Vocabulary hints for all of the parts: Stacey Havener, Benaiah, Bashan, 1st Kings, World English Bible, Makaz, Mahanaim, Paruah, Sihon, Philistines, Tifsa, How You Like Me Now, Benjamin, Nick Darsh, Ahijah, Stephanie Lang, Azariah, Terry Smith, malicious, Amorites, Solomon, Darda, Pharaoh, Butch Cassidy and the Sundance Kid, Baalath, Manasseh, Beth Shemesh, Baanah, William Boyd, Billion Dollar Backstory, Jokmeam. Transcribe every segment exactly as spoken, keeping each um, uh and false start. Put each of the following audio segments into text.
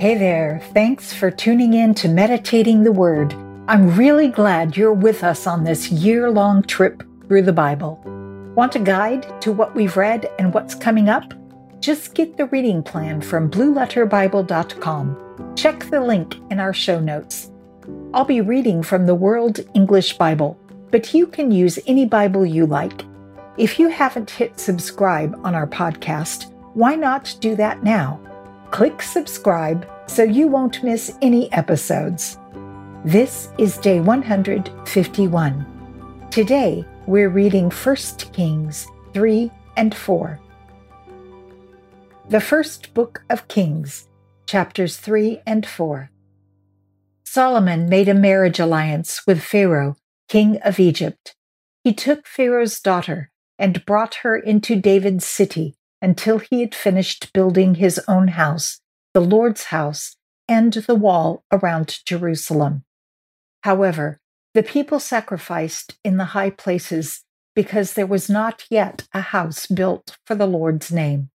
Hey there, thanks for tuning in to Meditating the Word. I'm really glad you're with us on this year-long trip through the Bible. Want a guide to what we've read and what's coming up? Just get the reading plan from blue letter bible dot com. Check the link in our show notes. I'll be reading from the World English Bible, but you can use any Bible you like. If you haven't hit subscribe on our podcast, why not do that now? Click subscribe so you won't miss any episodes. This is day one hundred fifty-one. Today, we're reading First Kings three and four. The first book of Kings, chapters three and four. Solomon made a marriage alliance with Pharaoh, king of Egypt. He took Pharaoh's daughter and brought her into David's city, until he had finished building his own house, the Lord's house, and the wall around Jerusalem. However, the people sacrificed in the high places because there was not yet a house built for the Lord's name.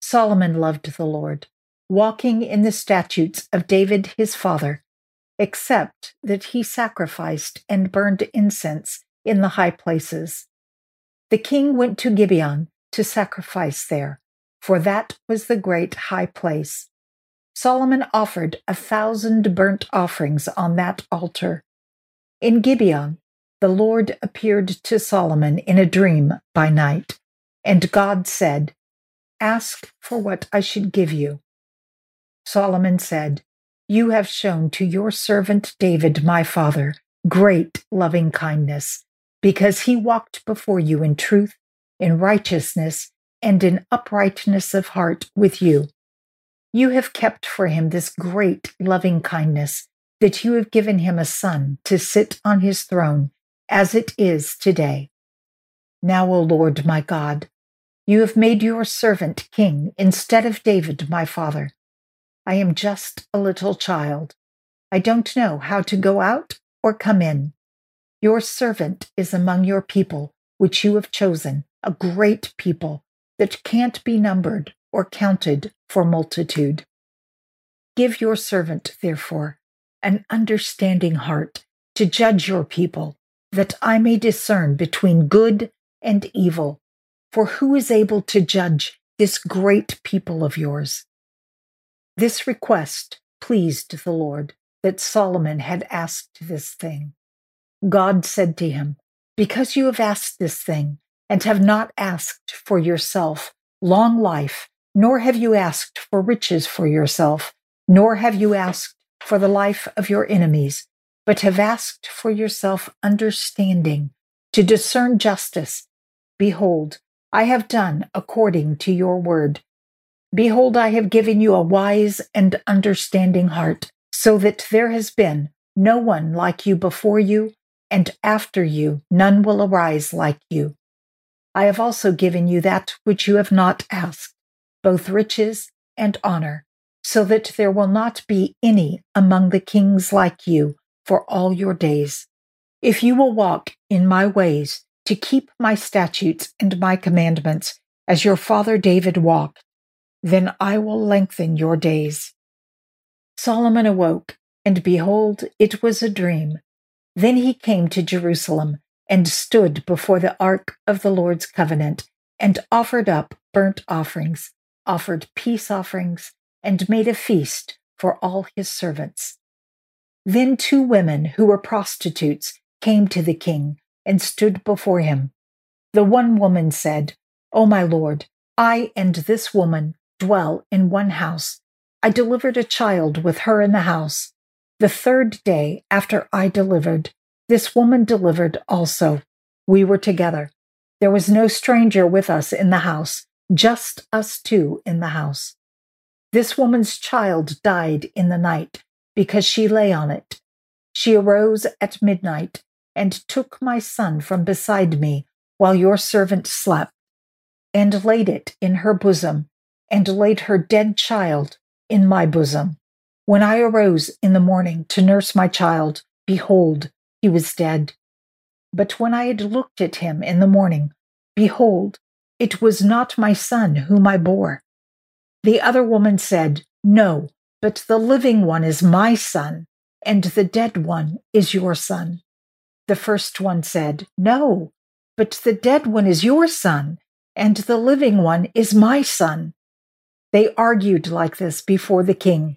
Solomon loved the Lord, walking in the statutes of David his father, except that he sacrificed and burned incense in the high places. The king went to Gibeon to sacrifice there, for that was the great high place. Solomon offered a thousand burnt offerings on that altar. In Gibeon, the Lord appeared to Solomon in a dream by night, and God said, "Ask for what I should give you." Solomon said, "You have shown to your servant David, my father, great loving kindness, because he walked before you in truth, in righteousness, and in uprightness of heart with you. You have kept for him this great loving kindness, that you have given him a son to sit on his throne, as it is today. Now, O Lord my God, you have made your servant king instead of David my father. I am just a little child. I don't know how to go out or come in. Your servant is among your people, which you have chosen, a great people that can't be numbered or counted for multitude. Give your servant, therefore, an understanding heart to judge your people, that I may discern between good and evil. For who is able to judge this great people of yours?" This request pleased the Lord, that Solomon had asked this thing. God said to him, "Because you have asked this thing, and have not asked for yourself long life, nor have you asked for riches for yourself, nor have you asked for the life of your enemies, but have asked for yourself understanding to discern justice. Behold, I have done according to your word. Behold, I have given you a wise and understanding heart, so that there has been no one like you before you, and after you none will arise like you. I have also given you that which you have not asked, both riches and honor, so that there will not be any among the kings like you for all your days. If you will walk in my ways to keep my statutes and my commandments, as your father David walked, then I will lengthen your days." Solomon awoke, and behold, it was a dream. Then he came to Jerusalem, and stood before the ark of the Lord's covenant, and offered up burnt offerings, offered peace offerings, and made a feast for all his servants. Then two women who were prostitutes came to the king and stood before him. The one woman said, "O my lord, I and this woman dwell in one house. I delivered a child with her in the house. The third day after I delivered, this woman delivered also. We were together. There was no stranger with us in the house, just us two in the house. This woman's child died in the night because she lay on it. She arose at midnight and took my son from beside me while your servant slept, and laid it in her bosom, and laid her dead child in my bosom. When I arose in the morning to nurse my child, behold, he was dead. But when I had looked at him in the morning, behold, it was not my son whom I bore." The other woman said, "No, but the living one is my son, and the dead one is your son. The first one said, No, but the dead one is your son, and the living one is my son. They argued like this before the king.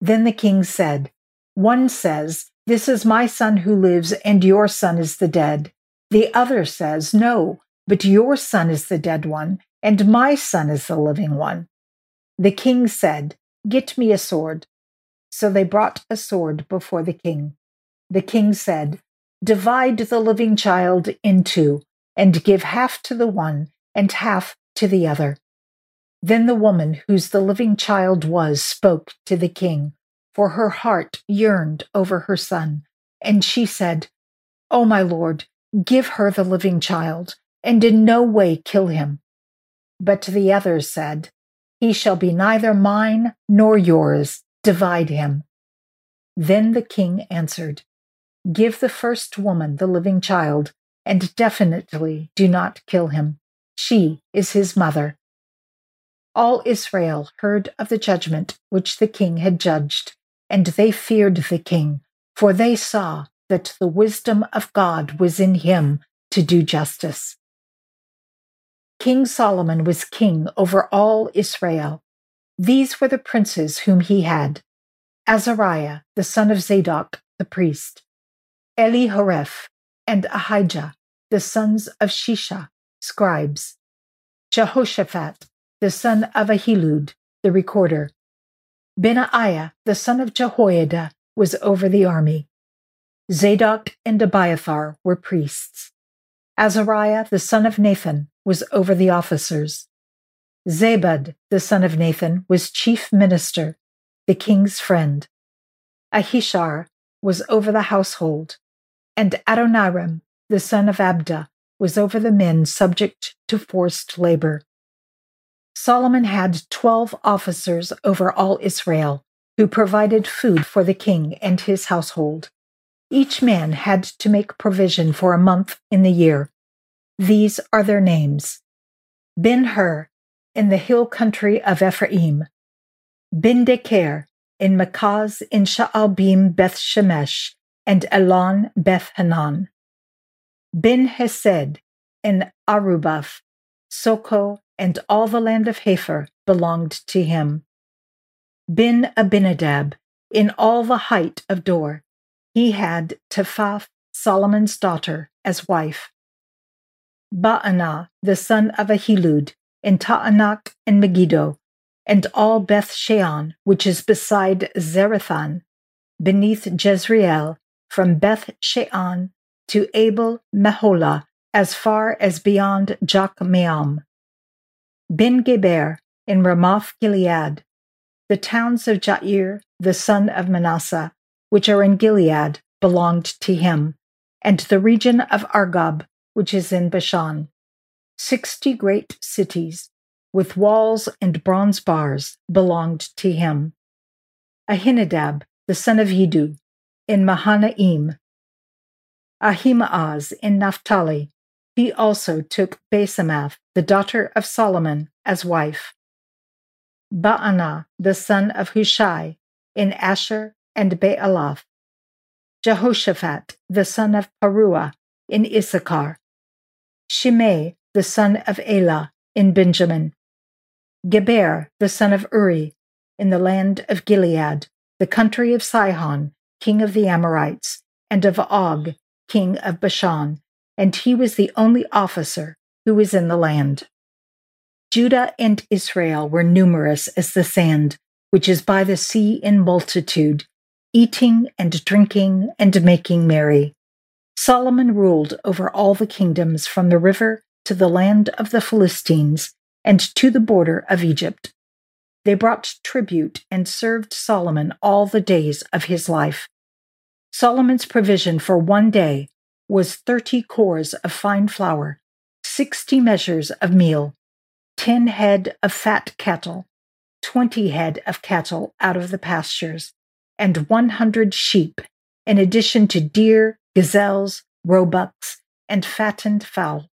Then the king said, One says, This is my son who lives, and your son is the dead. The other says, No, but your son is the dead one, and my son is the living one. The king said, Get me a sword. So they brought a sword before the king. The king said, Divide the living child in two, and give half to the one and half to the other. Then the woman whose the living child was spoke to the king, for her heart yearned over her son. And she said, O my lord, give her the living child, and in no way kill him. But the other said, He shall be neither mine nor yours. Divide him. Then the king answered, Give the first woman the living child, and definitely do not kill him. She is his mother. All Israel heard of the judgment which the king had judged, and they feared the king, for they saw that the wisdom of God was in him to do justice. King Solomon was king over all Israel. These were the princes whom he had: Azariah, the son of Zadok, the priest, Elihoreph, and Ahijah, the sons of Shisha, scribes, Jehoshaphat, the son of Ahilud, the recorder. Benaiah, the son of Jehoiada, was over the army. Zadok and Abiathar were priests. Azariah, the son of Nathan, was over the officers. Zabad, the son of Nathan, was chief minister, the king's friend. Ahishar was over the household, and Adoniram, the son of Abda, was over the men subject to forced labor. Solomon had twelve officers over all Israel, who provided food for the king and his household. Each man had to make provision for a month in the year. These are their names: Ben-Hur, in the hill country of Ephraim; Bindeker, in Makaz in Sha'albim Beth Shemesh, and Elon Beth Hanan; Ben-Hesed, in Arubath, Soko, and all the land of Hafer belonged to him; Ben-Abinadab, in all the height of Dor. He had Tephath, Solomon's daughter, as wife; Baanah, the son of Ahilud, in Ta'anach and Megiddo, and all Beth Shean, which is beside Zarethan, beneath Jezreel, from Beth Shean to Abel Meholah, as far as beyond Jokmeam; Ben-Geber, in Ramoth Gilead, the towns of Jair, the son of Manasseh, which are in Gilead, belonged to him, and the region of Argob, which is in Bashan. Sixty great cities, with walls and bronze bars, belonged to him. Ahinadab, the son of Yiddu, in Mahanaim; Ahimaaz, in Naphtali. He also took Basemath, the daughter of Solomon, as wife; Baanah, the son of Hushai, in Asher and Baalath; Jehoshaphat, the son of Paruah, in Issachar; Shimei, the son of Elah, in Benjamin; Geber, the son of Uri, in the land of Gilead, the country of Sihon, king of the Amorites, and of Og, king of Bashan, and he was the only officer who was in the land. Judah and Israel were numerous as the sand, which is by the sea in multitude, eating and drinking and making merry. Solomon ruled over all the kingdoms from the river to the land of the Philistines, and to the border of Egypt. They brought tribute and served Solomon all the days of his life. Solomon's provision for one day was thirty cores of fine flour, sixty measures of meal, ten head of fat cattle, twenty head of cattle out of the pastures, and one hundred sheep, in addition to deer, gazelles, roebucks, and fattened fowl.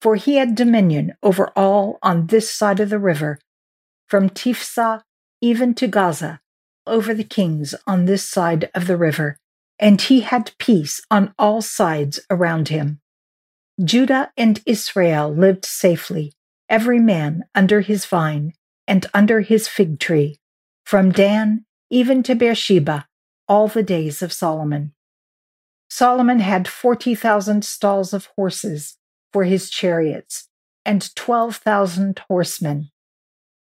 For he had dominion over all on this side of the river, from Tifsa even to Gaza, over the kings on this side of the river, and he had peace on all sides around him. Judah and Israel lived safely, every man under his vine and under his fig tree, from Dan even to Beersheba, all the days of Solomon. Solomon had forty thousand stalls of horses for his chariots, and twelve thousand horsemen.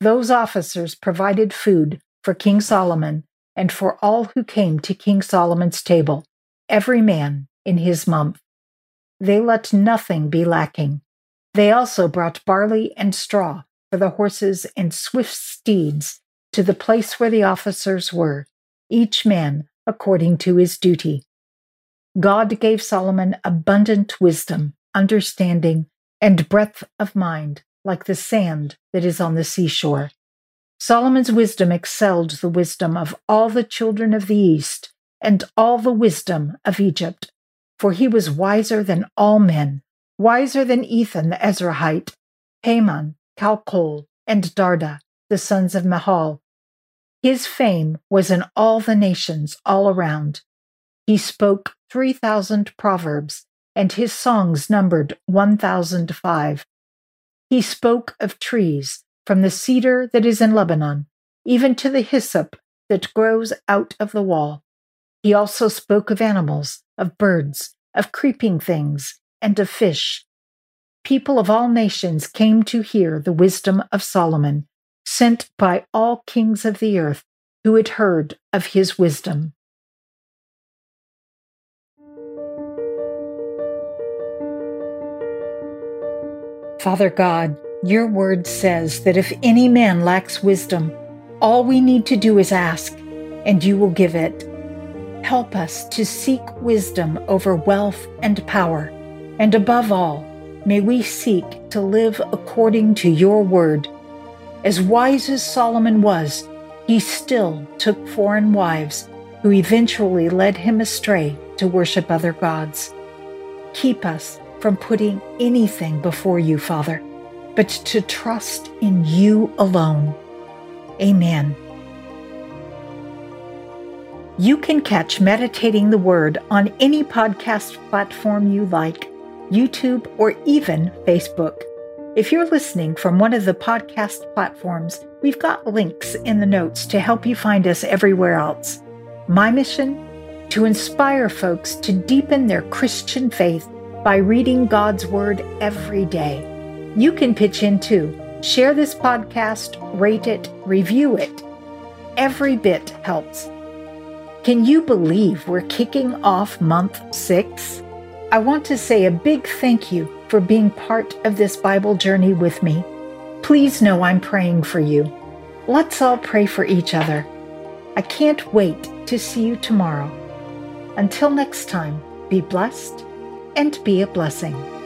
Those officers provided food for King Solomon and for all who came to King Solomon's table, every man in his month. They let nothing be lacking. They also brought barley and straw for the horses and swift steeds to the place where the officers were, each man according to his duty. God gave Solomon abundant wisdom, understanding, and breadth of mind, like the sand that is on the seashore. Solomon's wisdom excelled the wisdom of all the children of the East and all the wisdom of Egypt, for he was wiser than all men, wiser than Ethan the Ezrahite, Heman, Calcol, and Darda, the sons of Mahal. His fame was in all the nations all around. He spoke three thousand proverbs, and his songs numbered one thousand five. He spoke of trees, from the cedar that is in Lebanon, even to the hyssop that grows out of the wall. He also spoke of animals, of birds, of creeping things, and of fish. People of all nations came to hear the wisdom of Solomon, sent by all kings of the earth who had heard of his wisdom. Father God, your word says that if any man lacks wisdom, all we need to do is ask, and you will give it. Help us to seek wisdom over wealth and power, and above all, may we seek to live according to your word. As wise as Solomon was, he still took foreign wives, who eventually led him astray to worship other gods. Keep us from putting anything before you, Father, but to trust in you alone. Amen. You can catch Meditating the Word on any podcast platform you like, YouTube or even Facebook. If you're listening from one of the podcast platforms, we've got links in the notes to help you find us everywhere else. My mission? To inspire folks to deepen their Christian faith by reading God's Word every day. You can pitch in too. Share this podcast, rate it, review it. Every bit helps. Can you believe we're kicking off month six? I want to say a big thank you for being part of this Bible journey with me. Please know I'm praying for you. Let's all pray for each other. I can't wait to see you tomorrow. Until next time, be blessed and be a blessing.